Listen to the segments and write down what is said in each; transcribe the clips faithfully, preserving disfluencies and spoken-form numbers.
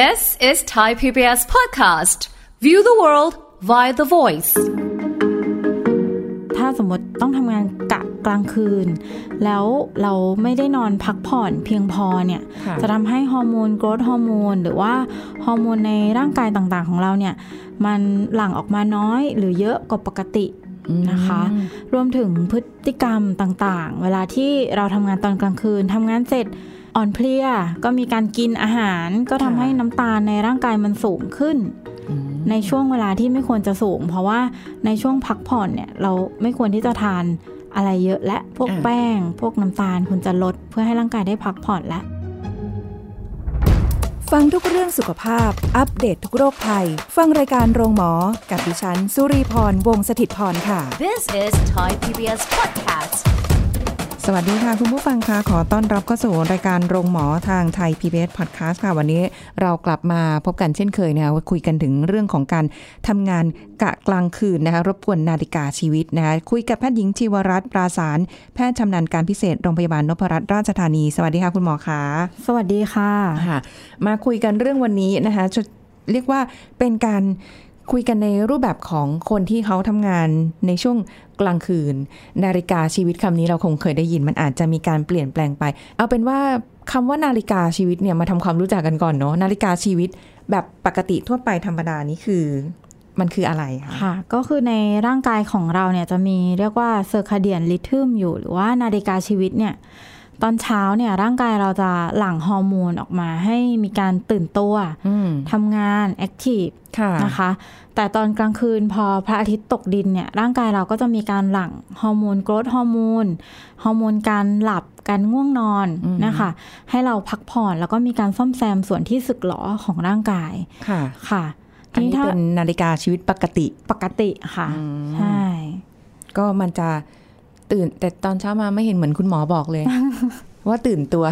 This is Thai พี บี เอส podcast. View the world via the voice. ถ้าสมมติต้องทำงานกะกลางคืนแล้วเราไม่ได้นอนพักผ่อนเพียงพอเนี่ยจะทำให้ฮอร์โมนโกรทฮอร์โมนหรือว่าฮอร์โมนในร่างกายต่างๆของเราเนี่ยมันหลั่งออกมาน้อยหรือเยอะกว่าปกตินะคะรวมถึงพฤติกรรมต่างๆเวลาที่เราทำงานตอนกลางคืนทำงานเสร็จอ่อนเพลียก็มีการกินอาหารก็ทำให้น้ำตาลในร่างกายมันสูงขึ้นในช่วงเวลาที่ไม่ควรจะสูงเพราะว่าในช่วงพักผ่อนเนี่ยเราไม่ควรที่จะทานอะไรเยอะและพวกแป้งพวกน้ำตาลควรจะลดเพื่อให้ร่างกายได้พักผ่อนและฟังทุกเรื่องสุขภาพอัปเดต ท, ทุกโรคภัยฟังรายการโรงหมอกับดิฉันสุรีพรวงศ์สถิตพรค่ะ This is Thai พี บี เอส podcastสวัสดีค่ะคุณผู้ฟังค่ะขอต้อนรับเข้าสู่รายการโรงหมอทางไทย พี บี เอส Podcast ค่ะวันนี้เรากลับมาพบกันเช่นเคยนะคะคุยกันถึงเรื่องของการทำงานกะกลางคืนนะคะรบกวนนาฬิกาชีวิตนะคะคุยกับแพทย์หญิงชีวรัตน์ปราสารแพทย์ชำนาญการพิเศษโรงพยาบาลนพรัตน์ราชธานีสวัสดีค่ะคุณหมอคะสวัสดีค่ะค่ะมาคุยกันเรื่องวันนี้นะคะเรียกว่าเป็นการคุยกันในรูปแบบของคนที่เขาทำงานในช่วงกลางคืนนาฬิกาชีวิตคำนี้เราคงเคยได้ยินมันอาจจะมีการเปลี่ยนแปลงไปเอาเป็นว่าคำว่านาฬิกาชีวิตเนี่ยมาทำความรู้จักกันก่อนเนาะนาฬิกาชีวิตแบบปกติทั่วไปธรรมดานี่คือมันคืออะไรคะค่ะก็คือในร่างกายของเราเนี่ยจะมีเรียกว่าเซอร์คาเดียนริทึมอยู่หรือว่านาฬิกาชีวิตเนี่ยตอนเช้าเนี่ยร่างกายเราจะหลั่งฮอร์โมนออกมาให้มีการตื่นตัวทำงานแอคทีฟนะคะแต่ตอนกลางคืนพอพระอาทิตย์ตกดินเนี่ยร่างกายเราก็จะมีการหลั่งฮอร์โมนโกรทฮอร์โมนฮอร์โมนการหลับการง่วงนอนนะคะให้เราพักผ่อนแล้วก็มีการซ่อมแซมส่วนที่สึกหรอของร่างกายค่ะค่ะอันนี้เป็นนาฬิกาชีวิตปกติปกติค่ะใช่ก็มันจะตื่นแต่ตอนเช้ามาไม่เห็นเหมือนคุณหมอบอกเลย ว่าตื่นตัว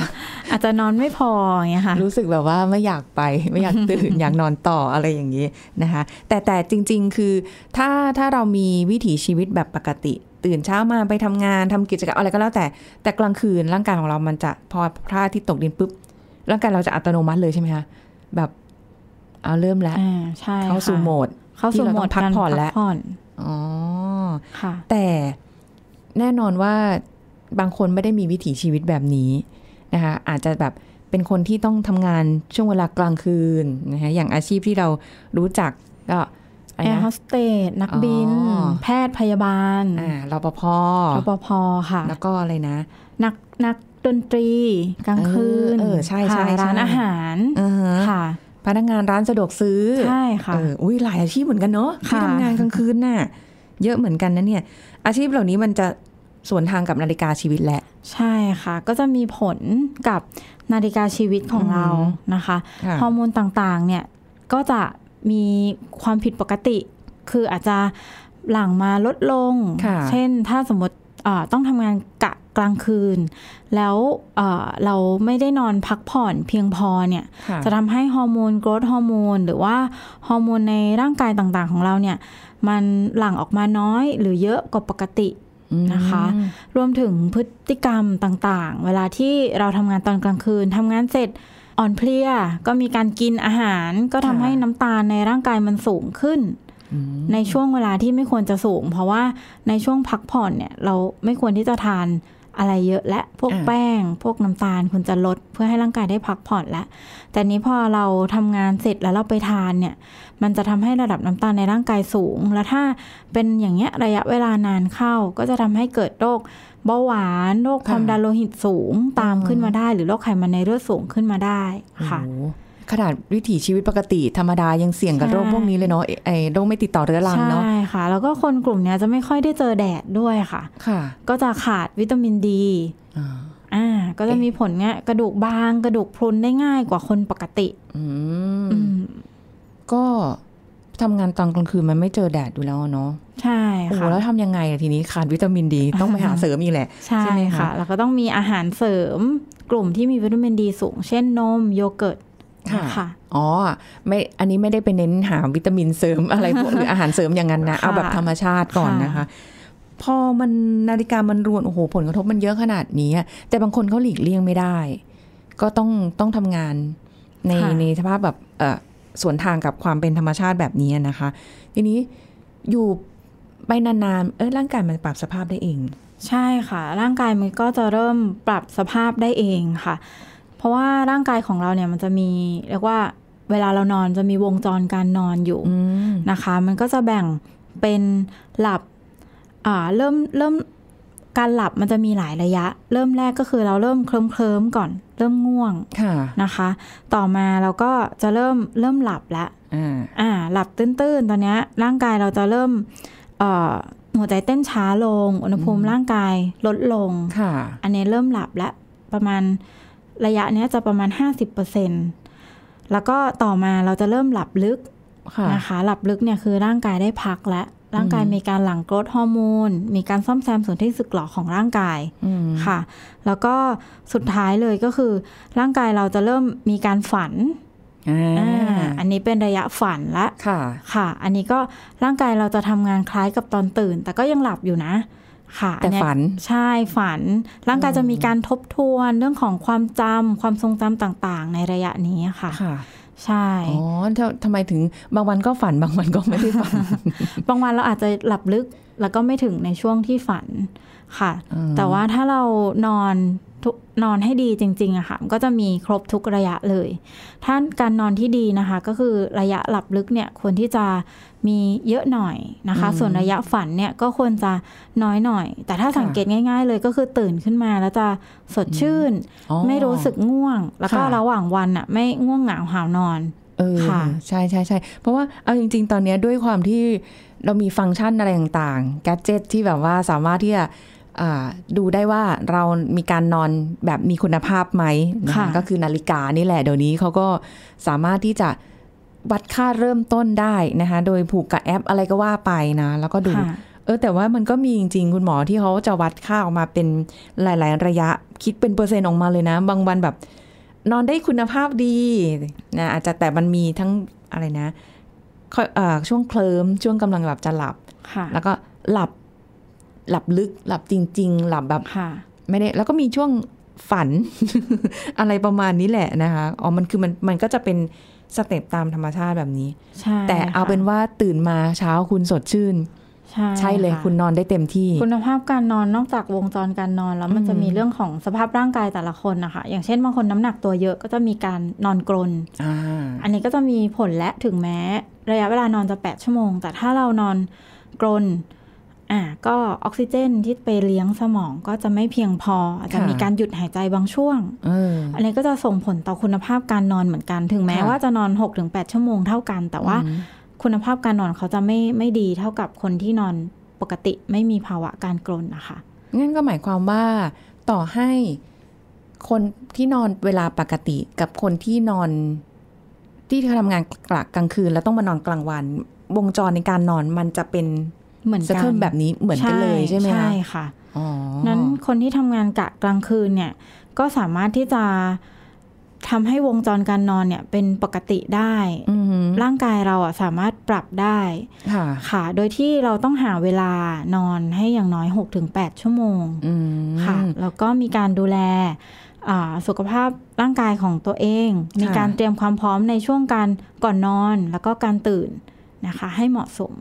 อาจจะนอนไม่พออย่างเงี้ยค่ะรู้สึกแบบว่าไม่อยากไปไม่อยากตื่น อยากนอนต่ออะไรอย่างงี้นะคะแต่แต่จริงๆคือถ้าถ้าเรามีวิถีชีวิตแบบปกติตื่นเช้ามาไปทำงานทำกิจกรรมอะไรก็แล้วแต่แต่กลางคืนร่างกายของเรามันจะพอพระอาทิตย์ตกดินปุ๊บร่างกายเราจะอัตโนมัติเลยใช่ไหมคะแบบเอาเริ่มแล้วเข้าสู่โหมดเข้าสู่โหมดพักผ่อนแล้วอ๋อแต่แน่นอนว่าบางคนไม่ได้มีวิถีชีวิตแบบนี้นะคะอาจจะแบบเป็นคนที่ต้องทำงานช่วงเวลากลางคืนนะคะอย่างอาชีพที่เรารู้จักก็แอร์โฮสเตสนักบินแพทย์พยาบาลรปภรปภค่ะแล้วก็อะไรนะนักนักดนตรีกลางคืนใช่ใช่ร้านอาหารค่ะพนักงานร้านสะดวกซื้อใช่ค่ะอุ้ยหลายอาชีพเหมือนกันเนาะที่ทำงานกลางคืนน่ะเยอะเหมือนกันนะเนี่ยอาชีพเหล่านี้มันจะสวนทางกับนาฬิกาชีวิตแหละใช่ค่ะก็จะมีผลกับนาฬิกาชีวิตของเรานะคะฮอร์โมนต่างๆเนี่ยก็จะมีความผิดปกติคืออาจจะหลั่งมาลดลงเช่นถ้าสมมติต้องทำงานกะกลางคืนแล้วเราไม่ได้นอนพักผ่อนเพียงพอเนี่ยจะทำให้ฮอร์โมนโกรทฮอร์โมนหรือว่าฮอร์โมนในร่างกายต่างๆของเราเนี่ยมันหลั่งออกมาน้อยหรือเยอะกว่าปกตินะคะรวมถึงพฤติกรรมต่างๆเวลาที่เราทำงานตอนกลางคืนทำงานเสร็จอ่อนเพลียก็มีการกินอาหารก็ทำให้น้ำตาลในร่างกายมันสูงขึ้นในช่วงเวลาที่ไม่ควรจะสูงเพราะว่าในช่วงพักผ่อนเนี่ยเราไม่ควรที่จะทานอะไรเยอะและพวกแป้งพวกน้ำตาลควรจะลดเพื่อให้ร่างกายได้พักผ่อนและแต่นี้พอเราทำงานเสร็จแล้วเราไปทานเนี่ยมันจะทำให้ระดับน้ำตาลในร่างกายสูงและถ้าเป็นอย่างเงี้ยระยะเวลานานเข้าก็จะทำให้เกิดโรคเบาหวานโรคความดันโลหิตสูงตามขึ้นมาได้หรือโรคไขมันในเลือดสูงขึ้นมาได้ค่ะขนาดวิถีชีวิตปกติธรรมดายังเสี่ยงกับโรคพวกนี้เลยเนาะไอ้โรคไม่ติดต่อเรื้อรังเนาะใช่ค่ะแล้วก็คนกลุ่มนี้จะไม่ค่อยได้เจอแดดด้วยค่ะค่ะก็จะขาดวิตามินดีอ่าก็จะมีผลเงี้ยกระดูกบางกระดูกพรุนได้ง่ายกว่าคนปกติอืมก็ทำงานตอนกลางคืนมันไม่เจอแดดอยู่แล้วเนาะใช่ค่ะแล้วทำยังไงทีนี้ขาดวิตามินดีต้องไปหาเสริมอีกแหละใช่ค่ะแล้วก็ต้องมีอาหารเสริมกลุ่มที่มีวิตามินดีสูงเช่นนมโยเกิร์ตค่ะอ๋อไม่อันนี้ไม่ได้ไปเน้นหาวิตามินเสริมอะไรพวกหรืออาหารเสริมอย่างนั้นนะเอาแบบธรรมชาติก่อนนะคะพอมันนาฬิกามันรวนโอ้โหผลกระทบมันเยอะขนาดนี้แต่บางคนเขาหลีกเลี่ยงไม่ได้ก็ต้องต้องทำงาน ในในสภาพแบบสวนทางกับความเป็นธรรมชาติแบบนี้นะคะทีนี้อยู่ไปนานๆเออร่างกายมันปรับสภาพได้เองใช่ค่ะร่างกายมันก็จะเริ่มปรับสภาพได้เองค่ะเพราะว่าร่างกายของเราเนี่ยมันจะมีเรียกว่าเวลาเรานอนจะมีวงจรการนอนอยู่นะคะมันก็จะแบ่งเป็นหลับอ่าเริ่มเริ่มการหลับมันจะมีหลายระยะเริ่มแรกก็คือเราเริ่มเคลิ้มๆก่อนเริ่มง่วงนะคะต่อมาเราก็จะเริ่มเริ่มหลับแล้วอ่าหลับตื้นๆตอนนี้ร่างกายเราจะเริ่มหัวใจเต้นช้าลงอุณหภูมิร่างกายลดลงอันนี้เริ่มหลับแล้วประมาณระยะนี้จะประมาณ ห้าสิบเปอร์เซ็นต์ แล้วก็ต่อมาเราจะเริ่มหลับลึกนะคะหลับลึกเนี่ยคือร่างกายได้พักแล้วร่างกายมีการหลั่งกรดฮอร์โมนมีการซ่อมแซมส่วนที่สึกหรอของร่างกายค่ะแล้วก็สุดท้ายเลยก็คือร่างกายเราจะเริ่มมีการฝันอันนี้เป็นระยะฝันละค่ะค่ะอันนี้ก็ร่างกายเราจะทำงานคล้ายกับตอนตื่นแต่ก็ยังหลับอยู่นะค่ะแต่ฝันใช่ฝันร่างกายจะมีการทบทวนเรื่องของความจำความทรงจำต่างๆในระยะนี้ค่ะใช่อ๋อทำไมถึงบางวันก็ฝันบางวันก็ไม่ได้ฝัน บางวันเราอาจจะหลับลึกแล้วก็ไม่ถึงในช่วงที่ฝันค่ะแต่ว่าถ้าเรานอนนอนให้ดีจริงๆอะค่ะก็จะมีครบทุกระยะเลยถ้าการนอนที่ดีนะคะก็คือระยะหลับลึกเนี่ยควรที่จะมีเยอะหน่อยนะคะส่วนระยะฝันเนี่ยก็ควรจะน้อยหน่อยแต่ถ้าสังเกตง่ายๆเลยก็คือตื่นขึ้นมาแล้วจะสดชื่นไม่รู้สึกง่วงแล้วก็ระหว่างวันอะไม่ง่วงเหงาหาวนอนเออใช่ใช่ใช่เพราะว่าเอาจริงๆตอนนี้ด้วยความที่เรามีฟังก์ชันอะไรต่างๆแกดเจ็ตที่แบบว่าสามารถที่จะดูได้ว่าเรามีการนอนแบบมีคุณภาพไหมนะคะก็คือนาฬิกานี่แหละเดี๋ยวนี้เขาก็สามารถที่จะวัดค่าเริ่มต้นได้นะคะโดยผูกกับแอปอะไรก็ว่าไปนะแล้วก็ดูเออแต่ว่ามันก็มีจริงๆคุณหมอที่เขาจะวัดค่าออกมาเป็นหลายๆระยะคิดเป็นเปอร์เซ็นต์ออกมาเลยนะบางวันแบบนอนได้คุณภาพดีนะอาจจะแต่มันมีทั้งอะไรนะช่วงเคลิ้มช่วงกำลังหลับจะหลับแล้วก็หลับหลับลึกหลับจริงๆหลับแบบไม่ได้แล้วก็มีช่วงฝัน อะไรประมาณนี้แหละนะคะอ๋อมันคือมันมันก็จะเป็นสเต็ปตามธรรมชาติแบบนี้แต่เอาเป็นว่าตื่นมาเช้าคุณสดชื่นใช่ใช่เลยคุณนอนได้เต็มที่คุณภาพการนอนนอกจากวงจรการนอนแล้วมันจะมีเรื่องของสภาพร่างกายแต่ละคนนะคะอย่างเช่นบางคนน้ำหนักตัวเยอะก็จะมีการนอนกรน อ, อันนี้ก็จะมีผลและถึงแม้ระยะเวลานอนจะแปดชั่วโมงแต่ถ้าเรานอนกรนอ่ะก็ออกซิเจนที่ไปเลี้ยงสมองก็จะไม่เพียงพออาจจะมีการหยุดหายใจบางช่วง อ, อันนี้ก็จะส่งผลต่อคุณภาพการนอนเหมือนกันถึงแม้ว่าจะนอน หกถึงแปด ชั่วโมงเท่ากันแต่ว่าคุณภาพการนอนเขาจะไม่ไม่ดีเท่ากับคนที่นอนปกติไม่มีภาวะการกรนนะคะงั้นก็หมายความว่าต่อให้คนที่นอนเวลาปกติกับคนที่นอนที่ทำงานกลางคืนแล้วต้องมานอนกลางวันวงจรในการนอนมันจะเป็นเหมือนกันแบบนี้เหมือนกันเลยใช่ไหมคะใช่ค่ะอ๋อนั้นคนที่ทำงานกะกลางคืนเนี่ยก็สามารถที่จะทำให้วงจรการนอนเนี่ยเป็นปกติได้ร่างกายเราอ่ะสามารถปรับได้ค่ะโดยที่เราต้องหาเวลานอนให้อย่างน้อย หกถึงแปด ชั่วโมงค่ะแล้วก็มีการดูแลสุขภาพร่างกายของตัวเองมีการเตรียมความพร้อมในช่วงการก่อนนอนแล้วก็การตื่นนะคะให้เหมาะสม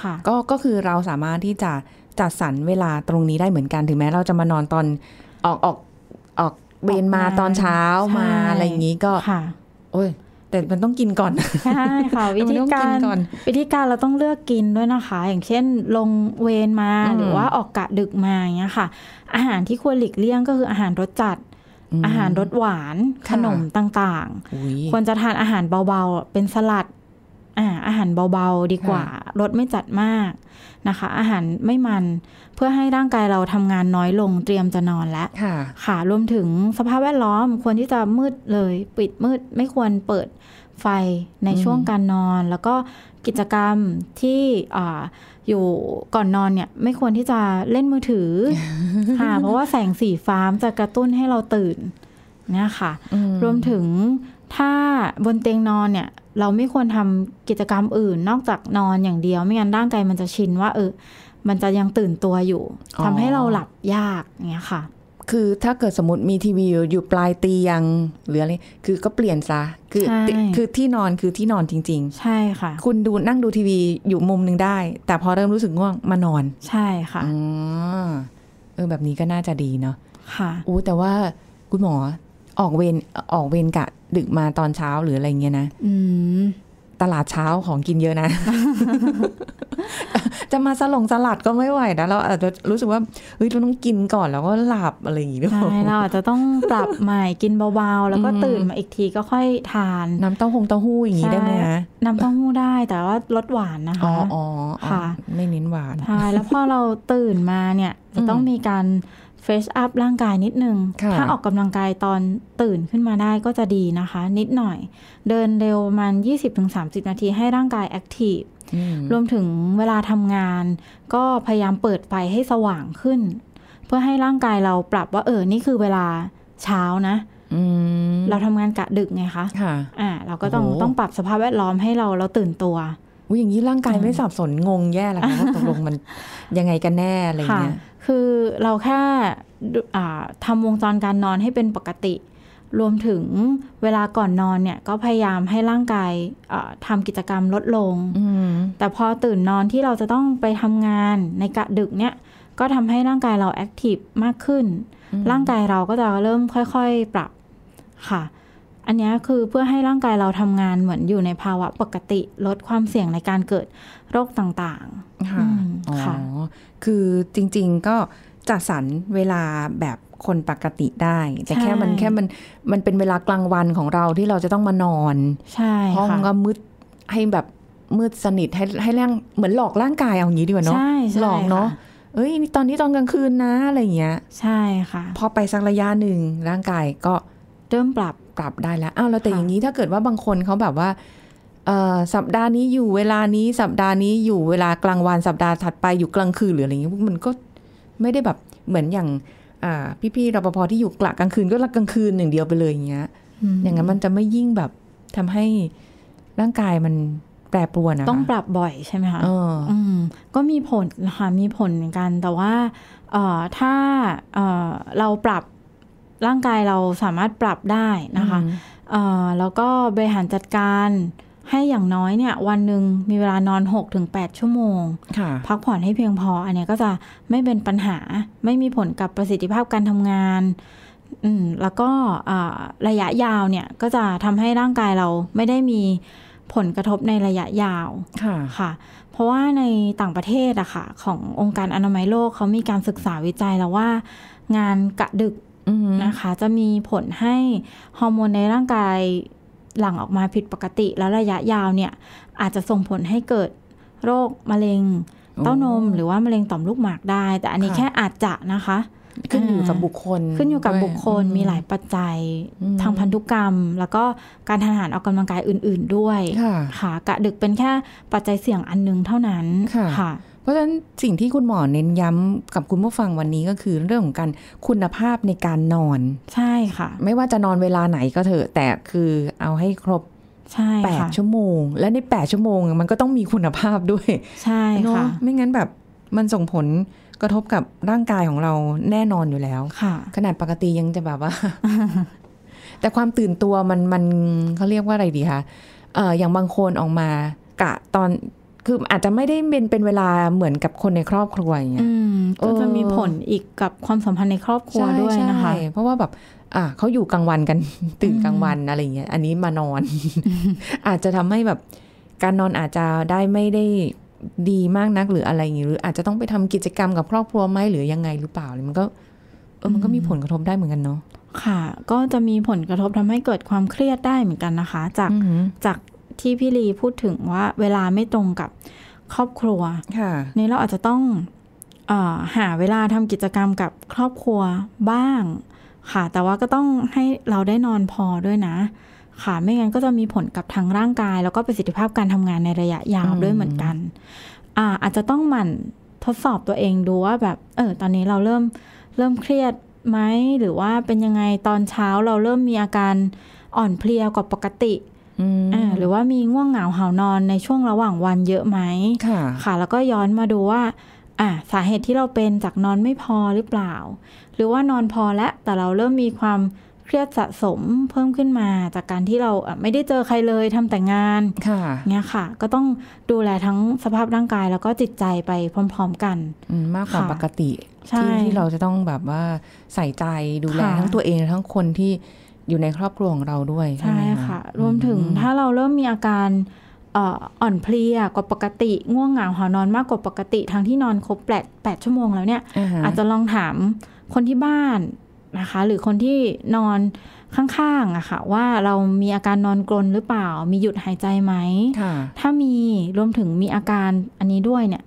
ค่ะก็ก็คือเราสามารถที่จะจัดสรรเวลาตรงนี้ได้เหมือนกันถึงแม้เราจะมานอนตอนออกออกออกเบนมาตอนเช้ามาอะไรอย่างนี้ก็โอ้ยแต่มันต้องกินก่อนใช่ค่ะ วิธีการวิธีการเราต้องเลือกกินด้วยนะคะอย่างเช่นลงเวรมาหรือว่าออกกะดึกมาอย่างเงี้ยค่ะอาหารที่ควรหลีกเลี่ยงก็คืออาหารรสจัดอาหารรสหวานขนมต่างๆควรจะทานอาหารเบาๆเป็นสลัดอ่าอาหารเบาๆดีกว่ารสไม่จัดมากนะคะอาหารไม่มันเพื่อให้ร่างกายเราทำงานน้อยลงเตรียมจะนอนแล้วค่ะค่ะรวมถึงสภาพแวดล้อมควรที่จะมืดเลยปิดมืดไม่ควรเปิดไฟในช่วงการนอนแล้วก็กิจกรรมที่อ่าอยู่ก่อนนอนเนี่ยไม่ควรที่จะเล่นมือถือ ค่ะเพราะว่าแสงสีฟ้าจะกระตุ้นให้เราตื่นนะคะรวมถึงถ้าบนเตียงนอนเนี่ยเราไม่ควรทำกิจกรรมอื่นนอกจากนอนอย่างเดียวไม่งั้นร่างกายมันจะชินว่าเออมันจะยังตื่นตัวอยู่ทำให้เราหลับยากอย่างเงี้ยค่ะ คือถ้าเกิดสมมติมีทีวีอยู่ปลายเตียงหรืออะไรคือก็เปลี่ยนซะคือคือที่นอนคือที่นอนจริงๆใช่ค่ะคุณดูนั่งดูทีวีอยู่มุมนึงได้แต่พอเริ่มรู้สึกง่วงมานอนใช่ค่ะอ๋อเออแบบนี้ก็น่าจะดีเนาะค่ะโอ้แต่ว่าคุณหมอออกเวรออกเวรกะดึกมาตอนเช้าหรืออะไรเงี้ยนะอืมตลาดเช้าของกินเยอะนะ จะมาสลงสลัดก็ไม่ไหวนะเราอาจจะรู้สึกว่าเฮ้ยเราต้องกินก่อนแล้วก็หลับอะไรอย่างงี้ด้วยใช่เราอาจจะต้องปรับใหม่กินเบาๆแล้วก็ตื่นมาอีกทีก็ค่อยทานน้ำเต้าหงเต้าหู้อย่างงี้ได้ไหมคะน้ำเต้าหู้ได้แต่ว่าลดหวานนะคะอ๋ออ๋อค่ะไม่เน้นหวานใช่แล้วพอเราตื่นมาเนี่ยจะต้องมีการเฟรชอัพร่างกายนิดนึงถ้าออกกำลังกายตอนตื่นขึ้นมาได้ก็จะดีนะคะนิดหน่อยเดินเร็วมัน ยี่สิบถึงสามสิบ นาทีให้ร่างกายแอคทีฟรวมถึงเวลาทำงานก็พยายามเปิดไฟให้สว่างขึ้นเพื่อให้ร่างกายเราปรับว่าเออนี่คือเวลาเช้านะเราทำงานกะดึกไงคะอ่าเราก็ต้องต้องปรับสภาพแวดล้อมให้เราเราตื่นตัวอย่างนี้ร่างกายไม่สับสนงงแย่แล้วว่าตกลงมันยังไงกันแน่อะไรเงี้ยคือเราแค่ทำวงจรการนอนให้เป็นปกติรวมถึงเวลาก่อนนอนเนี่ยก็พยายามให้ร่างกายทำกิจกรรมลดลงแต่พอตื่นนอนที่เราจะต้องไปทำงานในกะดึกเนี่ยก็ทำให้ร่างกายเราแอคทีฟมากขึ้นร่างกายเราก็จะเริ่มค่อยๆปรับค่ะอันนี้คือเพื่อให้ร่างกายเราทำงานเหมือนอยู่ในภาวะปกติลดความเสี่ยงในการเกิดโรคต่างๆค่ะอ๋อคือจริงๆก็จัดสรรเวลาแบบคนปกติได้แต่แค่มันแค่มันมันเป็นเวลากลางวันของเราที่เราจะต้องมานอนห้องก็มืดให้แบบมืดสนิทให้ให้ร่างเหมือนหลอกร่างกายเอาอย่างนี้ดีกว่าเนาะหลอกเนาะเอ้ยตอนนี้ตอนกลางคืนนะอะไรอย่างเงี้ยใช่ค่ะพอไปสักระยะหนึ่งร่างกายก็เริ่มปรับปรับได้แล้วอ้าวแล้วแต่อย่างนี้ถ้าเกิดว่าบางคนเขาแบบว่าสัปดาห์นี้อยู่เวลานี้สัปดาห์นี้อยู่เวลากลางวันสัปดาห์ถัดไปอยู่กลางคืนหรืออะไรอย่างเงี้ยมันก็ไม่ได้แบบเหมือนอย่างพี่ๆรปภ.ที่อยู่กะกลางคืนก็กลางคืนอย่างเดียวไปเลยอย่างเงี้ยอย่างนั้นมันจะไม่ยิ่งแบบทำให้ร่างกายมันแปรปรวนนะคะต้องปรับบ่อยใช่ไหมคะอืมก็มีผลนะคะมีผลเหมือนกันแต่ว่าถ้าเราปรับร่างกายเราสามารถปรับได้นะคะแล้วก็บริหารจัดการให้อย่างน้อยเนี่ยวันหนึ่งมีเวลานอน หกถึงแปด ชั่วโมงพักผ่อนให้เพียงพออันนี้ก็จะไม่เป็นปัญหาไม่มีผลกับประสิทธิภาพการทำงานแล้วก็ระยะยาวเนี่ยก็จะทำให้ร่างกายเราไม่ได้มีผลกระทบในระยะยาวค่ะเพราะว่าในต่างประเทศอะค่ะขององค์การอนามัยโลกเขามีการศึกษาวิจัยแล้วว่างานกะดึกนะคะจะมีผลให้ฮอร์โมนในร่างกายหลั่งออกมาผิดปกติแล้วระยะยาวเนี่ยอาจจะส่งผลให้เกิดโรคมะเร็งเต้านมหรือว่ามะเร็งต่อมลูกหมากได้แต่อันนี้แค่อาจจะนะคะขึ้นอยู่กับบุคคลขึ้นอยู่กับบุคคลมีหลายปัจจัยทางพันธุกรรมแล้วก็การทานอาหารออกกำลังกายอื่นๆด้วยค่ะกะดึกเป็นแค่ปัจจัยเสี่ยงอันนึงเท่านั้นค่ะเพราะฉะนั้นสิ่งที่คุณหมอเน้นย้ำกับคุณผู้ฟังวันนี้ก็คือเรื่องของการคุณภาพในการนอนใช่ค่ะไม่ว่าจะนอนเวลาไหนก็เถอะแต่คือเอาให้ครบแปดชั่วโมงและในแปดชั่วโมงมันก็ต้องมีคุณภาพด้วยใช่ค่ะไม่งั้นแบบมันส่งผลกระทบกับร่างกายของเราแน่นอนอยู่แล้วขนาดปกติยังจะแบบว่า แต่ความตื่นตัวมันมันเขาเรียกว่าอะไรดีคะเอ่ออย่างบางคนออกมากะตอนคืออาจจะไม่ได้เป็นเป็นเวลาเหมือนกับคนในครอบครัวอย่างเงี้ยก็จะมีผลอีกกับความสัมพันธ์ในครอบครัวด้วยนะคะเพราะว่าแบบอ่ะเขาอยู่กลางวันกันตื่นกลางวันอะไรอย่างเงี้ยอันนี้มานอน อาจจะทำให้แบบการนอนอาจจะได้ไม่ได้ดีมากนักหรืออะไรอย่างเงี้ยหรืออาจจะต้องไปทำกิจกรรมกับครอบครัวไหมหรือยังไงหรือเปล่ามันก็เออมันก็มีผลกระทบได้เหมือนกันเนาะค่ะก็จะมีผลกระทบทำให้เกิดความเครียดได้เหมือนกันนะคะจากจากที่พี่ลีพูดถึงว่าเวลาไม่ตรงกับครอบครัวนี่เราอาจจะต้องเอ่อหาเวลาทำกิจกรรมกับครอบครัวบ้างค่ะแต่ว่าก็ต้องให้เราได้นอนพอด้วยนะค่ะไม่งั้นก็จะมีผลกับทางร่างกายแล้วก็ประสิทธิภาพการทำงานในระยะยาวด้วยเหมือนกันอ่าอาจจะต้องหมั่นทดสอบตัวเองดูว่าแบบเออตอนนี้เราเริ่มเริ่มเครียดไหมหรือว่าเป็นยังไงตอนเช้าเราเริ่มมีอาการอ่อนเพลียกว่าปกติหรือว่ามีง่วงเหงาหาวนอนในช่วงระหว่างวันเยอะไหมค่ะแล้วก็ย้อนมาดูว่า อ่ะสาเหตุที่เราเป็นจากนอนไม่พอหรือเปล่าหรือว่านอนพอแล้วแต่เราเริ่มมีความเครียดสะสมเพิ่มขึ้นมาจากการที่เราไม่ได้เจอใครเลยทำแต่งานเนี่ยค่ะก็ต้องดูแลทั้งสภาพร่างกายแล้วก็จิตใจไปพร้อมๆกันมากกว่าปกติที่ที่เราจะต้องแบบว่าใส่ใจดูแลทั้งตัวเองทั้งคนที่อยู่ในครอบครัวของเราด้วยใช่ค่ะรวมถึงถ้าเราเริ่มมีอาการอ่อนเพลียกว่าปกติง่วงเหงาหอนอนมากกว่าปกติทั้งที่นอนครบแปดชั่วโมงแล้วเนี่ย อาจจะลองถามคนที่บ้านนะคะหรือคนที่นอนข้างๆอะค่ะว่าเรามีอาการนอนกรนหรือเปล่ามีหยุดหายใจไหมถ้ามีรวมถึงมีอาการอันนี้ด้วยเนี่ย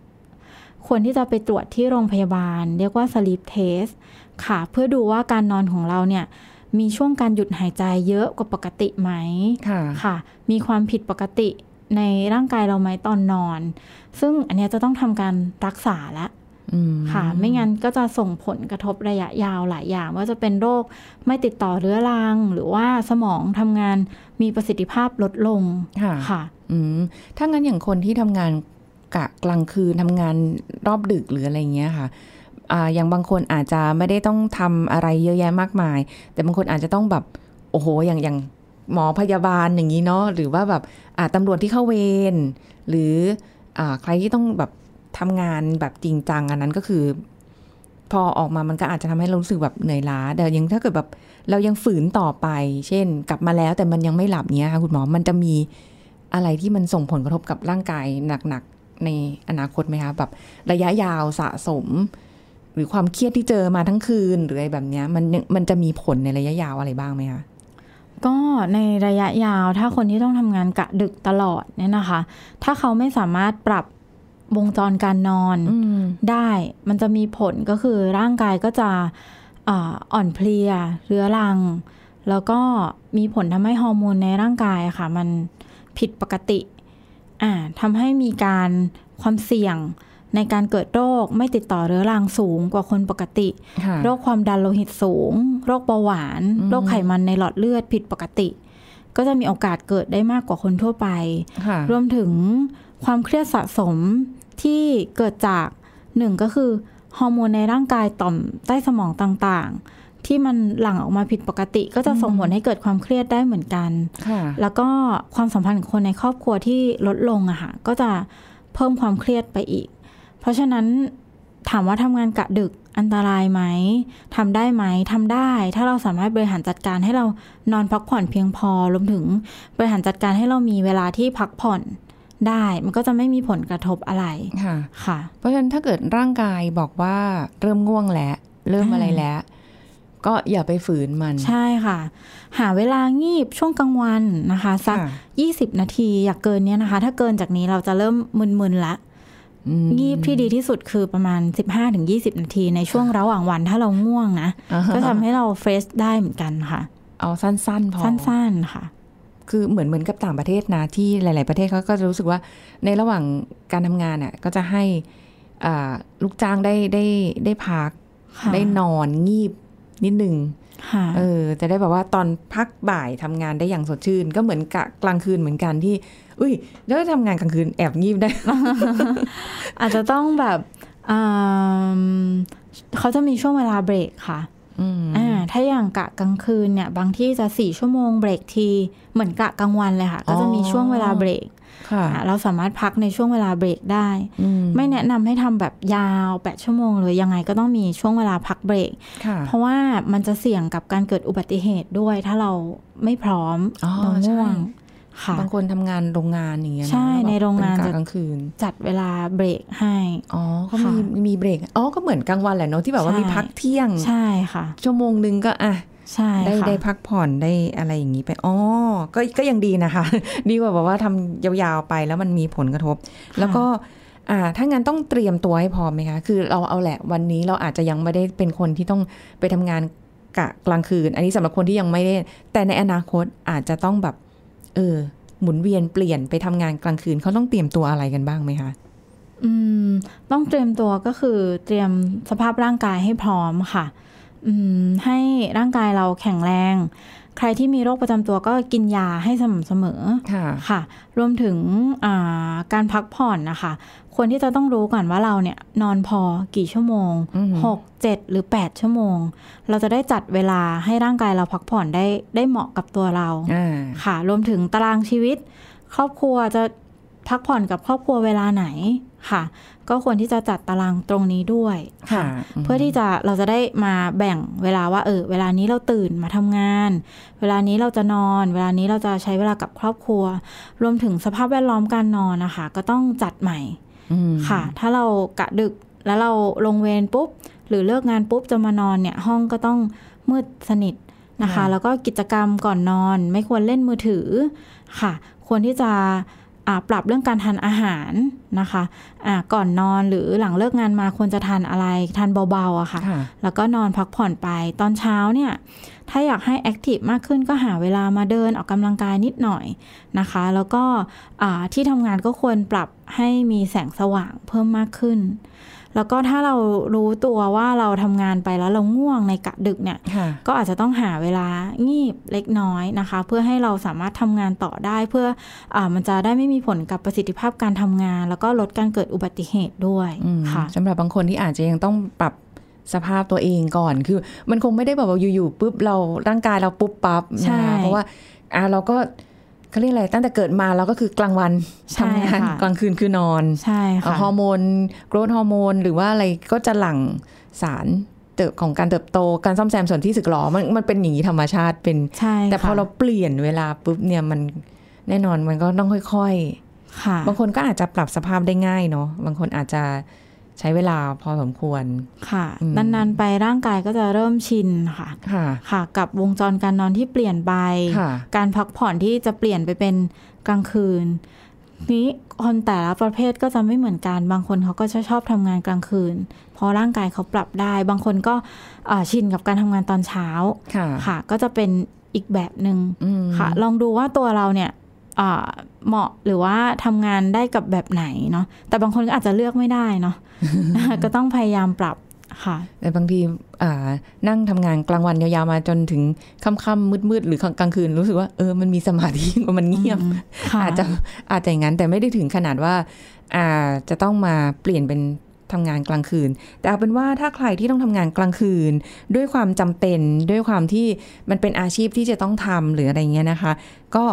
ควรที่จะไปตรวจที่โรงพยาบาลเรียกว่า sleep test ค่ะเพื่อดูว่าการนอนของเราเนี่ยมีช่วงการหยุดหายใจเยอะกว่าปกติไหมค่ะมีความผิดปกติในร่างกายเราไหมตอนนอนซึ่งอันนี้จะต้องทำการรักษาแล้วค่ะไม่งั้นก็จะส่งผลกระทบระยะยาวหลายอย่างว่าจะเป็นโรคไม่ติดต่อเรื้อรังหรือว่าสมองทำงานมีประสิทธิภาพลดลงค่ะถ้างั้นอย่างคนที่ทำงานกะกลางคืนทำงานรอบดึกหรืออะไรเงี้ยค่ะอย่างบางคนอาจจะไม่ได้ต้องทำอะไรเยอะแยะมากมายแต่บางคนอาจจะต้องแบบโอ้โหอย่างอย่างหมอพยาบาลอย่างนี้เนาะหรือว่าแบบตำรวจที่เข้าเวรหรือใครที่ต้องแบบทำงานแบบจริงจังอันนั้นก็คือพอออกมามันก็อาจจะทำให้เรารู้สึกแบบเหนื่อยล้าแต่ยังถ้าเกิดแบบเรายังฝืนต่อไปเช่นกลับมาแล้วแต่มันยังไม่หลับเนี้ยค่ะคุณหมอมันจะมีอะไรที่มันส่งผลกระทบกับร่างกายหนักๆในอนาคตไหมคะแบบระยะยาวสะสมหรือความเครียดที่เจอมาทั้งคืนหรืออะไรแบบนี้มันมันจะมีผลในระยะยาวอะไรบ้างไหมคะก็ในระยะยาวถ้าคนที่ต้องทำงานกะดึกตลอดเนี่ยนะคะถ้าเขาไม่สามารถปรับวงจรการนอนได้มันจะมีผลก็คือร่างกายก็จะอ่อนเพลียเรื้อรังแล้วก็มีผลทำให้ฮอร์โมนในร่างกายค่ะมันผิดปกติอ่าทำให้มีการความเสี่ยงในการเกิดโรคไม่ติดต่อเรื้อรังสูงกว่าคนปกติโรคความดันโลหิตสูงโรคเบาหวานโรคไขมันในหลอดเลือดผิดปกติก็จะมีโอกาสเกิดได้มากกว่าคนทั่วไปรวมถึงความเครียดสะสมที่เกิดจากหนึ่งก็คือฮอร์โมนในร่างกายต่อมใต้สมองต่างๆที่มันหลั่งออกมาผิดปกติก็จะส่งผลให้เกิดความเครียดได้เหมือนกันแล้วก็ความสัมพันธ์ของคนในครอบครัวที่ลดลงอะค่ะก็จะเพิ่มความเครียดไปอีกเพราะฉะนั้นถามว่าทำงานกะดึกอันตรายไหมทำได้ไหมทำได้ถ้าเราสามารถบริหารจัดการให้เรานอนพักผ่อนเพียงพอรวมถึงบริหารจัดการให้เรามีเวลาที่พักผ่อนได้มันก็จะไม่มีผลกระทบอะไรค่ะค่ะเพราะฉะนั้นถ้าเกิดร่างกายบอกว่าเริ่มง่วงแล้วเริ่มอะไรแล้วก็อย่าไปฝืนมันใช่ค่ะหาเวลางีบช่วงกลางวันนะคะสักยี่สิบนาทีอย่าเกินเนี้ยนะคะถ้าเกินจากนี้เราจะเริ่มมึนๆละงีบที่ดีที่สุดคือประมาณ สิบห้าถึงยี่สิบ นาทีในช่วงระหว่างวันถ้าเราง่วงนะก็ทำให้เราเฟรชได้เหมือนกันค่ะเอาสั้นๆพอสั้นๆค่ะคือเหมือนเหมือนกับต่างประเทศนะที่หลายๆประเทศเขาก็จะรู้สึกว่าในระหว่างการทำงานอ่ะก็จะให้ลูกจ้างได้ได้ได้พักได้นอนงีบนิดนึงเออจะได้แบบว่าตอนพักบ่ายทำงานได้อย่างสดชื่นก็เหมือนกลางคืนเหมือนกันที่อุ้ยแล้วทำงานกลางคืนแอบงีบได้ อาจจะต้องแบบเขาจะมีช่วงเวลาเบรกค่ะอ่าถ้าอย่างกะกลางคืนเนี่ยบางที่จะสี่ชั่วโมงเบรกทีเหมือนกะกลางวันเลยค่ะก็จะมีช่วงเวลาเบรกเราสามารถพักในช่วงเวลาเบรกได้ไม่แนะนำให้ทำแบบยาวแปดชั่วโมงเลยยังไงก็ต้องมีช่วงเวลาพักเบรกเพราะว่ามันจะเสี่ยงกับการเกิดอุบัติเหตุด้วยถ้าเราไม่พร้อมเราง่วงบางคนทำงานโรงงานอย่างเงี้ยใช่ในโรงงานจะกลางคืนจัดเวลาเบรกให้อ๋อก็มีมีเบรกอ๋อก็เหมือนกลางวันแหละเนาะที่แบบว่ามีพักเที่ยงใช่ค่ะชั่วโมงนึงก็อ่ะใช่ได้ได้พักผ่อนได้อะไรอย่างนี้ไปอ๋อก็ก็ยังดีนะคะดีกว่าแบบว่าทำยาวๆไปแล้วมันมีผลกระทบแล้วก็อ่าถ้างั้นต้องเตรียมตัวให้พร้อมไหมคะคือเราเอาแหละวันนี้เราอาจจะยังไม่ได้เป็นคนที่ต้องไปทำงานกะกลางคืนอันนี้สำหรับคนที่ยังไม่ได้แต่ในอนาคตอาจจะต้องแบบเออหมุนเวียนเปลี่ยนไปทำงานกลางคืนเขาต้องเตรียมตัวอะไรกันบ้างไหมคะอืมต้องเตรียมตัวก็คือเตรียมสภาพร่างกายให้พร้อมค่ะอืมให้ร่างกายเราแข็งแรง ใครที่มีโรคประจำตัวก็กินยาให้สม่ำเสมอค่ะรวมถึงการพักผ่อนนะคะควรที่จะต้องรู้ก่อนว่าเราเนี่ยนอนพอกี่ชั่วโมงหกเจ็ดหรือแปดชั่วโมงเราจะได้จัดเวลาให้ร่างกายเราพักผ่อนได้ได้เหมาะกับตัวเราค่ะรวมถึงตารางชีวิตครอบครัวจะพักผ่อนกับครอบครัวเวลาไหนค่ะก็ควรที่จะจัดตารางตรงนี้ด้วยค่ะเพื่อที่จะเราจะได้มาแบ่งเวลาว่าเออเวลานี้เราตื่นมาทำงานเวลานี้เราจะนอนเวลานี้เราจะใช้เวลากับครอบครัวรวมถึงสภาพแวดล้อมการนอนนะคะก็ต้องจัดใหม่ค่ะถ้าเรากะดึกแล้วเราลงเวรปุ๊บหรือเลิกงานปุ๊บจะมานอนเนี่ยห้องก็ต้องมืดสนิทนะคะแล้วก็กิจกรรมก่อนนอนไม่ควรเล่นมือถือค่ะควรที่จะปรับเรื่องการทานอาหารนะคะก่อนนอนหรือหลังเลิกงานมาควรจะทานอะไรทานเบาๆอะค่ะแล้วก็นอนพักผ่อนไปตอนเช้าเนี่ยถ้าอยากให้แอคทีฟมากขึ้นก็หาเวลามาเดินออกกำลังกายนิดหน่อยนะคะแล้วก็ที่ทำงานก็ควรปรับให้มีแสงสว่างเพิ่มมากขึ้นแล้วก็ถ้าเรารู้ตัวว่าเราทำงานไปแล้วเราง่วงในกะดึกเนี่ยก็อาจจะต้องหาเวลางีบเล็กน้อยนะคะเพื่อให้เราสามารถทำงานต่อได้เพื่ออ่ามันจะได้ไม่มีผลกับประสิทธิภาพการทำงานแล้วก็ลดการเกิดอุบัติเหตุด้วยค่ะสำหรับบางคนที่อาจจะยังต้องปรับสภาพตัวเองก่อนคือมันคงไม่ได้แบบว่าอยู่ๆปุ๊บเราร่างกายเราปุ๊บปั๊บนะเพราะว่าอ่าเราก็เขาเรียกอะไรตั้งแต่เกิดมาเราก็คือกลางวันทำงานกลางคืนคือนอนฮอร์โมนโกรทฮอร์โมนหรือว่าอะไรก็จะหลั่งสารเติบของการเติบโตการซ่อมแซมส่วนที่สึกหรอมันมันเป็นอย่างนี้ธรรมชาติเป็นแต่พอเราเปลี่ยนเวลาปุ๊บเนี่ยมันแน่นอนมันก็ต้องค่อยๆบางคนก็อาจจะปรับสภาพได้ง่ายเนาะบางคนอาจจะใช้เวลาพอสมควรค่ะนานๆไปร่างกายก็จะเริ่มชินค่ะค่ะกับวงจรการนอนที่เปลี่ยนไปการพักผ่อนที่จะเปลี่ยนไปเป็นกลางคืนนี้คนแต่ละประเภทก็จะไม่เหมือนกันบางคนเขาก็ชอบทำงานกลางคืนพอร่างกายเขาปรับได้บางคนก็ชินกับการทำงานตอนเช้าค่ะก็จะเป็นอีกแบบหนึ่งค่ะลองดูว่าตัวเราเนี่ยเหมาะหรือว่าทำงานได้กับแบบไหนเนาะแต่บางคนก็อาจจะเลือกไม่ได้เนาะ ก็ต้องพยายามปรับค่ะแต่บางทีนั่งทำงานกลางวันยาวๆมาจนถึงค่ำๆมืดๆหรือกลางคืนรู้สึกว่าเออมันมีสมาธิมันเงียบ อาจจะอาจจะอย่างนั้นแต่ไม่ได้ถึงขนาดว่าจะต้องมาเปลี่ยนเป็นทำงานกลางคืนแต่เอาเป็นว่าถ้าใครที่ต้องทำงานกลางคืนด้วยความจำเป็นด้วยความที่มันเป็นอาชีพที่จะต้องทำหรืออะไรเงี้ยนะคะก็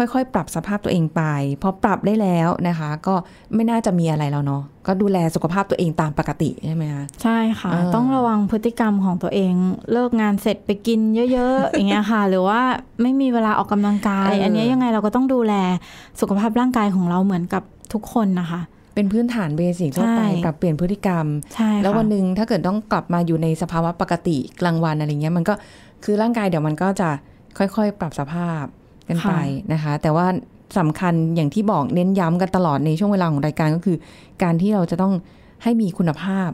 ค่อยๆปรับสภาพตัวเองไปพอปรับได้แล้วนะคะก็ไม่น่าจะมีอะไรแล้วเนาะก็ดูแลสุขภาพตัวเองตามปกติใช่ไหมคะใช่ค่ะต้องระวังพฤติกรรมของตัวเองเลิกงานเสร็จไปกินเยอะๆ อย่างเงี้ยค่ะหรือว่าไม่มีเวลาออกกำลังกาย อ, อันนี้ยังไงเราก็ต้องดูแลสุขภาพร่างกายของเราเหมือนกับทุกคนนะคะเป็นพื้นฐานเบสิกทั่วไปปรับเปลี่ยนพฤติกรรมแล้ววันนึงถ้าเกิดต้องกลับมาอยู่ในสภาวะปกติกลางวันอะไรเงี้ยมันก็คือร่างกายเดี๋ยวมันก็จะค่อยๆปรับสภาพกันไปนะคะแต่ว่าสำคัญอย่างที่บอกเน้นย้ำกันตลอดในช่วงเวลาของรายการก็คือการที่เราจะต้องให้มีคุณภาพ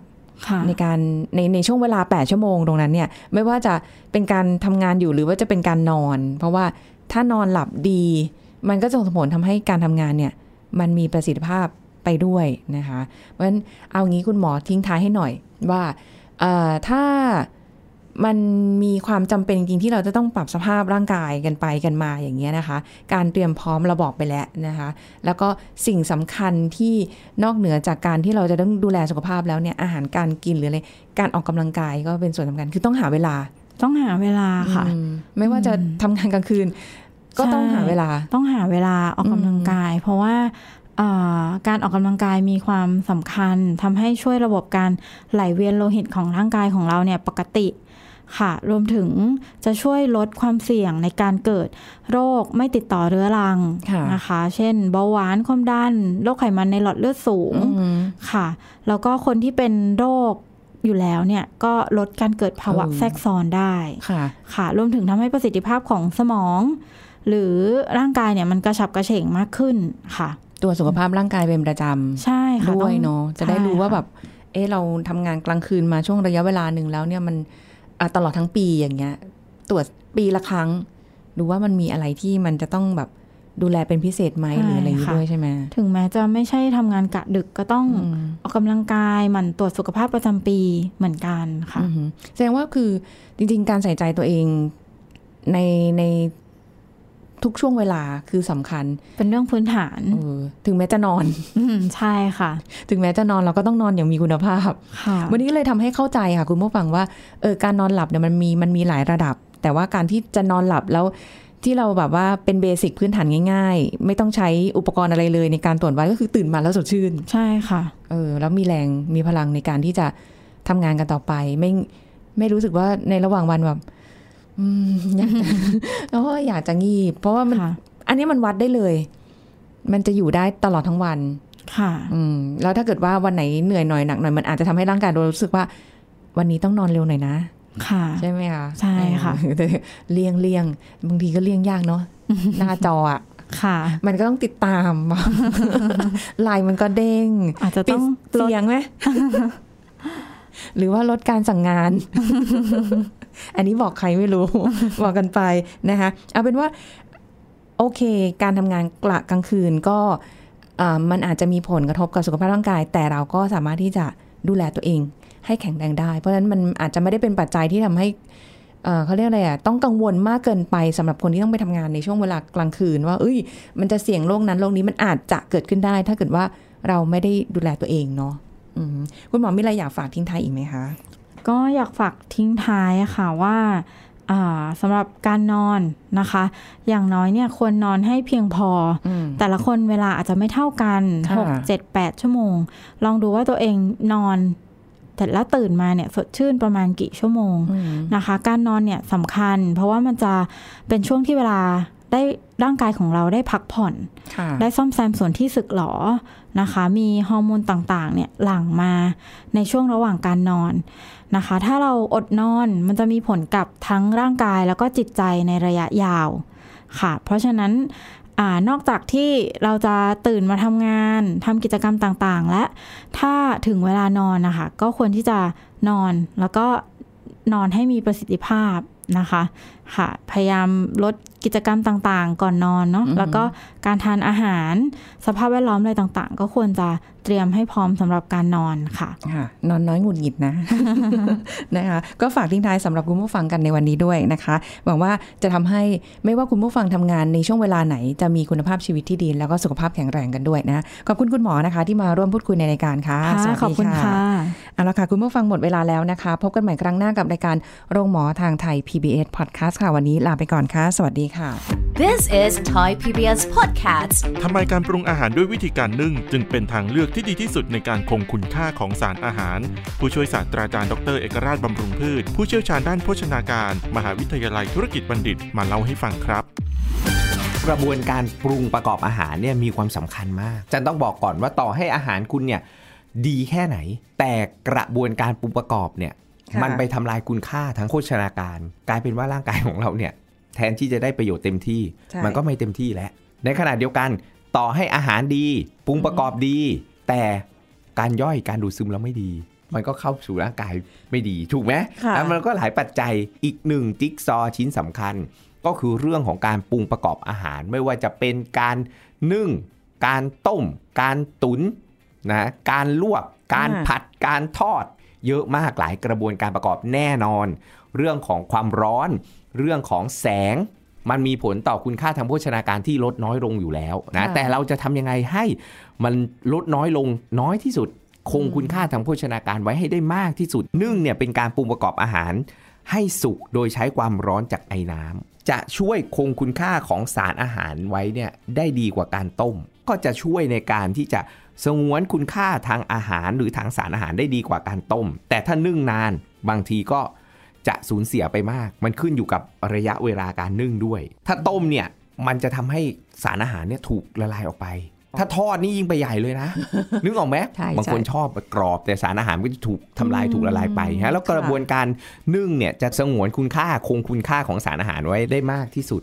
ในการในในช่วงเวลาแปดชั่วโมงตรงนั้นเนี่ยไม่ว่าจะเป็นการทำงานอยู่หรือว่าจะเป็นการนอนเพราะว่าถ้านอนหลับดีมันก็ส่งผลทำให้การทำงานเนี่ยมันมีประสิทธิภาพไปด้วยนะคะเพราะฉะนั้นเอางี้คุณหมอทิ้งท้ายให้หน่อยว่าถ้ามันมีความจำเป็นจริงที่เราจะต้องปรับสภาพร่างกายกันไปกันมาอย่างเงี้ยนะคะการเตรียมพร้อมเราบอกไปแล้วนะคะแล้วก็สิ่งสำคัญที่นอกเหนือจากการที่เราจะต้องดูแลสุขภาพแล้วเนี่ยอาหารการกินหรืออะไรการออกกำลังกายก็เป็นส่วนสำคัญคือต้องหาเวลาต้องหาเวลาค่ะไม่ว่าจะทำงานกลางคืนก็ต้องหาเวลาต้องหาเวลาออกกำลังกายเพราะว่าการออกกำลังกายมีความสำคัญทำให้ช่วยระบบการไหลเวียนโลหิตของร่างกายของเราเนี่ยปกติค่ะรวมถึงจะช่วยลดความเสี่ยงในการเกิดโรคไม่ติดต่อเรื้อรังนะคะเช่นเบาหวานความดันโรคไขมันในหลอดเลือดสูงค่ะแล้วก็คนที่เป็นโรคอยู่แล้วเนี่ยก็ลดการเกิดภาวะแทรกซ้อนได้ค่ะค่ะรวมถึงทำให้ประสิทธิภาพของสมองหรือร่างกายเนี่ยมันกระฉับกระเฉงมากขึ้นค่ะตัวสุขภาพร่างกายเป็นประจำใช่ค่ะด้วยเนาะจะได้รู้ว่าแบบเออเราทำงานกลางคืนมาช่วงระยะเวลาหนึ่งแล้วเนี่ยมันตลอดทั้งปีอย่างเงี้ยตรวจปีละครั้งดูว่ามันมีอะไรที่มันจะต้องแบบดูแลเป็นพิเศษไหมหรืออะไรอย่างนี้ด้วยใช่ไหมถึงแม้จะไม่ใช่ทำงานกะดึกก็ต้องออกกำลังกายมันตรวจสุขภาพประจำปีเหมือนกันค่ะแสดงว่าคือจริงๆการใส่ใจตัวเอง ในในทุกช่วงเวลาคือสำคัญเป็นเรื่องพื้นฐานถึงแม้จะนอนใช่ค่ะถึงแม้จะนอนเราก็ต้องนอนอย่างมีคุณภาพวันนี้เลยทำให้เข้าใจค่ะคุณผู้ฟังว่าเออการนอนหลับเนี่ยมันมีมันมีหลายระดับแต่ว่าการที่จะนอนหลับแล้วที่เราแบบว่าเป็นเบสิกพื้นฐานง่ายๆไม่ต้องใช้อุปกรณ์อะไรเลยในการตรวจวัดก็คือตื่นมาแล้วสดชื่นใช่ค่ะเออแล้วมีแรงมีพลังในการที่จะทำงานกันต่อไปไม่ไม่รู้สึกว่าในระหว่างวันแบบแล้วก็อยากจะงีบเพราะว่ามันอันนี้มันวัดได้เลยมันจะอยู่ได้ตลอดทั้งวันค่ะแล้วถ้าเกิดว่าวันไหนเหนื่อยหน่อยหนักหน่อยมันอาจจะทำให้ร่างกายรู้สึกว่าวันนี้ต้องนอนเร็วหน่อยนะค่ะใช่ไหมคะใช่ค่ะเลี่ยงเลี่ยงบางทีก็เลี่ยงยากเนาะหน้าจออ่ะค่ะมันก็ต้องติดตามไลน์มันก็เด้งอาจจะต้องเสียงไหมหรือว่าลดการสั่งงานอันนี้บอกใครไม่รู้ บอกกันไปนะคะเอาเป็นว่าโอเคการทำงานกะกลางคืนก็มันอาจจะมีผลกระทบกับสุขภาพร่างกายแต่เราก็สามารถที่จะดูแลตัวเองให้แข็งแรงได้เพราะฉะนั้นมันอาจจะไม่ได้เป็นปัจจัยที่ทำให้เขาเรียกอะไรอ่ะต้องกังวลมากเกินไปสำหรับคนที่ต้องไปทำงานในช่วงเวลากลางคืนว่าเอ้ยมันจะเสี่ยงโรคนั้นโรคนี้มันอาจจะเกิดขึ้นได้ถ้าเกิดว่าเราไม่ได้ดูแลตัวเองเนาะคุณหมอมีอะไรอยากฝากทิ้งท้ายอีกไหมคะก็อยากฝากทิ้งท้ายค่ะว่าสำหรับการนอนนะคะอย่างน้อยเนี่ยควรนอนให้เพียงพอแต่ละคนเวลาอาจจะไม่เท่ากันหก เจ็ด แปดชั่วโมงลองดูว่าตัวเองนอนแต่แล้วตื่นมาเนี่ยสดชื่นประมาณกี่ชั่วโมงนะคะการนอนเนี่ยสำคัญเพราะว่ามันจะเป็นช่วงที่เวลาได้ร่างกายของเราได้พักผ่อนได้ซ่อมแซมส่วนที่สึกหรอนะคะมีฮอร์โมนต่างๆเนี่ยหลั่งมาในช่วงระหว่างการนอนนะคะถ้าเราอดนอนมันจะมีผลกับทั้งร่างกายแล้วก็จิตใจในระยะยาวค่ะเพราะฉะนั้นนอกจากที่เราจะตื่นมาทำงานทำกิจกรรมต่างๆและถ้าถึงเวลานอนนะคะก็ควรที่จะนอนแล้วก็นอนให้มีประสิทธิภาพนะคะค่ะพยายามลดกิจกรรมต่างๆก่อนนอนเนาะแล้วก็การทานอาหารสภาพแวดล้อมอะไรต่างๆก็ควรจะเตรียมให้พร้อมสำหรับการนอนค่ะนอนน้อยหงุดหงิดนะ นะคะก็ฝากทิ้งท้ายสำหรับคุณผู้ฟังกันในวันนี้ด้วยนะคะหวังว่าจะทำให้ไม่ว่าคุณผู้ฟังทำงานในช่วงเวลาไหนจะมีคุณภาพชีวิตที่ดีแล้วก็สุขภาพแข็งแรงกันด้วยนะขอบคุณคุณหมอนะคะที่มาร่วมพูดคุยในรายการค่ะขอบคุณค่ะเอาละค่ะคุณผู้ฟังหมดเวลาแล้วนะคะพบกันใหม่ครั้งหน้ากับรายการโรงหมอทางไทย พี บี เอส Podcast ค่ะวันนี้ลาไปก่อนค่ะสวัสดีค่ะ This is Thai พี บี เอส Podcast ทำไมการปรุงอาหารด้วยวิธีการนึ่งจึงเป็นทางเลือกที่ดีที่สุดในการคงคุณค่าของสารอาหารผู้ช่วยศาสตราจารย์ดรเอกราชบำรุงพืชผู้เชี่ยวชาญด้านโภชนาการมหาวิทยาลัยธุรกิจบัณฑิตมาเล่าให้ฟังครับกระบวนการปรุงประกอบอาหารเนี่ยมีความสำคัญมากจันต้องบอกก่อนว่าต่อให้อาหารคุณเนี่ยดีแค่ไหนแต่กระบวนการปรุงประกอบเนี่ยมันไปทำลายคุณค่าทางโภชนาการกลายเป็นว่าร่างกายของเราเนี่ยแทนที่จะได้ประโยชน์เต็มที่มันก็ไม่เต็มที่แล้วในขณะเดียวกันต่อให้อาหารดีปรุงประกอบดีแต่การย่อยการดูดซึมเราไม่ดีมันก็เข้าสู่ร่างกายไม่ดีถูกไหมแล้วมันก็หลายปัจจัยอีกหนึ่งจิ๊กซอชิ้นสำคัญก็คือเรื่องของการปรุงประกอบอาหารไม่ว่าจะเป็นการนึ่งการต้มการตุ๋นนะการลวกการผัดการทอดเยอะมากหลายกระบวนการประกอบแน่นอนเรื่องของความร้อนเรื่องของแสงมันมีผลต่อคุณค่าทางโภชนาการที่ลดน้อยลงอยู่แล้วนะแต่เราจะทำยังไงให้มันลดน้อยลงน้อยที่สุดคงคุณค่าทางโภชนาการไว้ให้ได้มากที่สุดนึ่งเนี่ยเป็นการปรุงประกอบอาหารให้สุกโดยใช้ความร้อนจากไอน้ำจะช่วยคงคุณค่าของสารอาหารไว้เนี่ยได้ดีกว่าการต้มก็จะช่วยในการที่จะสงวนคุณค่าทางอาหารหรือทางสารอาหารได้ดีกว่าการต้มแต่ถ้านึ่งนานบางทีก็จะสูญเสียไปมากมันขึ้นอยู่กับระยะเวลาการนึ่งด้วยถ้าต้มเนี่ยมันจะทำให้สารอาหารเนี่ยถูกละลายออกไปถ้าทอดนี่ยิ่งไปใหญ่เลยนะ นึกออกไหมบางคนชอบกรอบแต่สารอาหารก็จะถูกทำลายถูกละลายไปฮะแล้วกระบวนการนึ่งเนี่ยจะสงวนคุณค่าคงคุณค่าของสารอาหารไว้ได้มากที่สุด